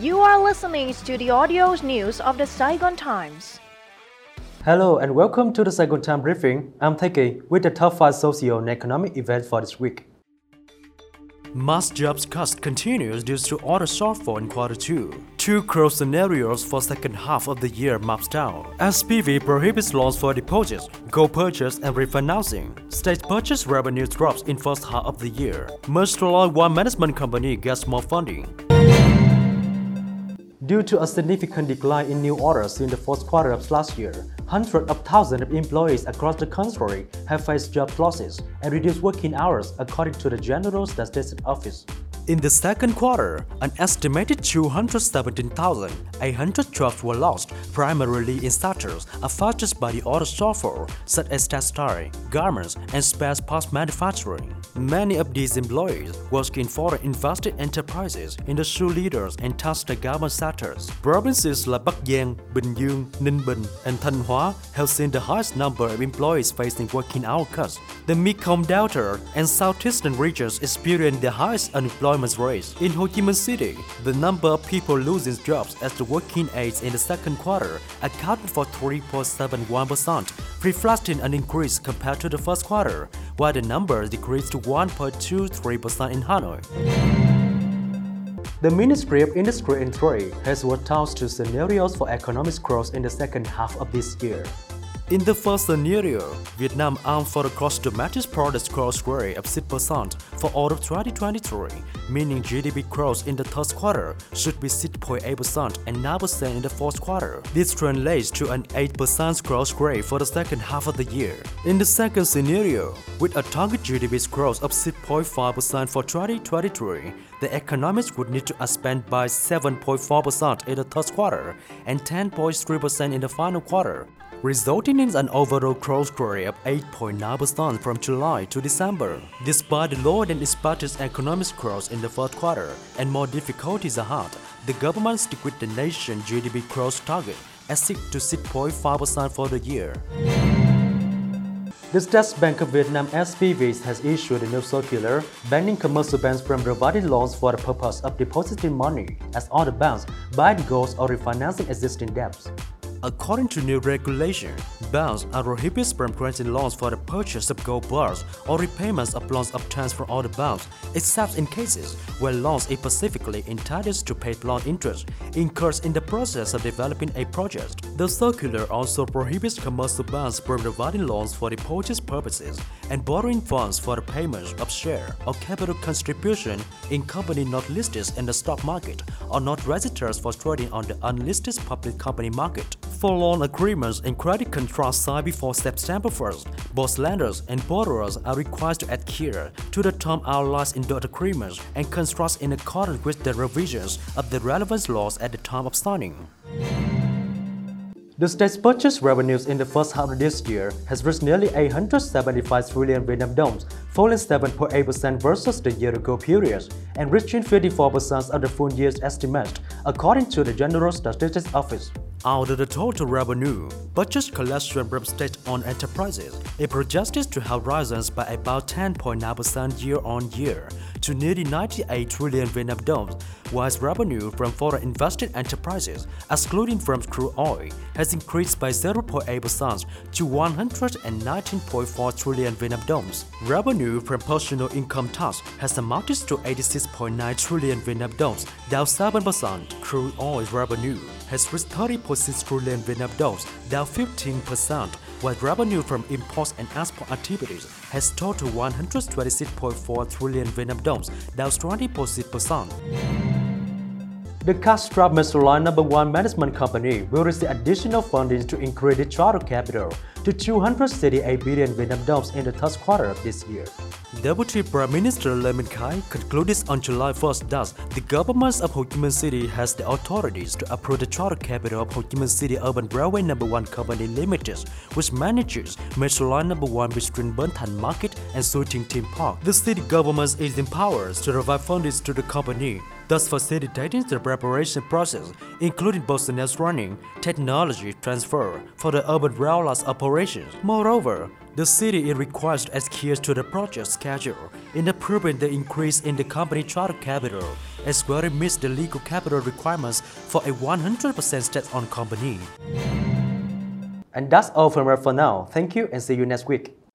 You are listening to the audio news of the Saigon Times. Hello and welcome to the Saigon Times briefing. I'm Thakey with the top 5 socio and economic events for this week. Mass jobs cost continues due to order shortfall in quarter 2. Two growth scenarios for second half of the year maps down. SPV prohibits loans for deposits, gold purchase and refinancing. State purchase revenue drops in first half of the year. Merged Loy One Management Company gets more funding. Due to a significant decline in new orders in the fourth quarter of last year, hundreds of thousands of employees across the country have faced job losses and reduced working hours, according to the General Statistics Office. In the second quarter, an estimated 217,800 jobs were lost, primarily in sectors affected by the order shortfall, such as textile, garments, and spare parts manufacturing. Many of these employees work in foreign invested enterprises in the shoe leaders and textile garment sectors. Provinces like Bắc Giang, Bình Dương, Ninh Bình, and Thanh Hóa have seen the highest number of employees facing working hour cuts. The Mekong Delta and southeastern regions experienced the highest unemployment rates. In Ho Chi Minh City, the number of people losing jobs at the working age in the second quarter accounted for 3.71%, reflecting an increase compared to the first quarter, while the number decreased to 1.23% in Hanoi. The Ministry of Industry and Trade has worked out two scenarios for economic growth in the second half of this year. In the first scenario, Vietnam aims for a gross domestic product growth rate of 6% for all of 2023, meaning GDP growth in the third quarter should be 6.8% and 9% in the fourth quarter. This translates to an 8% growth rate for the second half of the year. In the second scenario, with a target GDP growth of 6.5% for 2023, the economists would need to expand by 7.4% in the third quarter and 10.3% in the final quarter, resulting in an overall growth rate of 8.9% from July to December. Despite the lower-than-expected economic growth in the third quarter and more difficulties ahead, the government stuck with the nation's GDP growth target at 6 to 6.5% for the year. The State Bank of Vietnam SPV has issued a new circular banning commercial banks from providing loans for the purpose of depositing money as other banks buying gold or refinancing existing debts. According to new regulation, banks are prohibited from granting loans for the purchase of gold bars or repayments of loans obtained from other banks, except in cases where loans is specifically entitled to paid loan interest incurred in the process of developing a project. The circular also prohibits commercial banks from providing loans for the purchase purposes and borrowing funds for the payment of share or capital contribution in company not listed in the stock market or not registered for trading on the unlisted public company market. For loan agreements and credit contracts signed before September 1st, both lenders and borrowers are required to adhere to the terms outlined in the agreements and constructs in accordance with the revisions of the relevant laws at the time of signing. The state's purchase revenues in the first half of this year has reached nearly 875 trillion VND, falling 7.8% versus the year-ago period, and reaching 54% of the full year's estimate, according to the General Statistics Office. Out of the total revenue, purchase collection from state-owned enterprises is projected to have risen by about 10.9% year-on-year to nearly 98 trillion VND, whilst revenue from foreign invested enterprises, excluding from crude oil, has increased by 0.8% to 119.4 trillion VND. Revenue from personal income tax has amounted to 86.9 trillion VND, down 7%. Crude oil revenue has reached 30.6 trillion VND, down 15%, while revenue from imports and export activities has totaled 126.4 trillion VND, down 20.6%. The cash-strapped Merchant Loy No. 1 Management Company will receive additional funding to increase its charter capital to 238 billion VND in the third quarter of this year. Deputy Prime Minister Lê Minh Khai concluded on July 1st that the government of Ho Chi Minh City has the authorities to approve the charter capital of Ho Chi Minh City Urban Railway No. 1 Company Limited, which manages Merchant Loy No. 1 between Ben Thanh Market and Suoi Tien Team Park. The city government is empowered to provide funding to the company, thus facilitating the preparation process, including business running, technology transfer for the urban rail lines operations. Moreover, The city requires to adhere to the project schedule in approving the increase in the company charter capital, as well as meets the legal capital requirements for a 100% state-owned company. And that's all from us for now. Thank you and see you next week.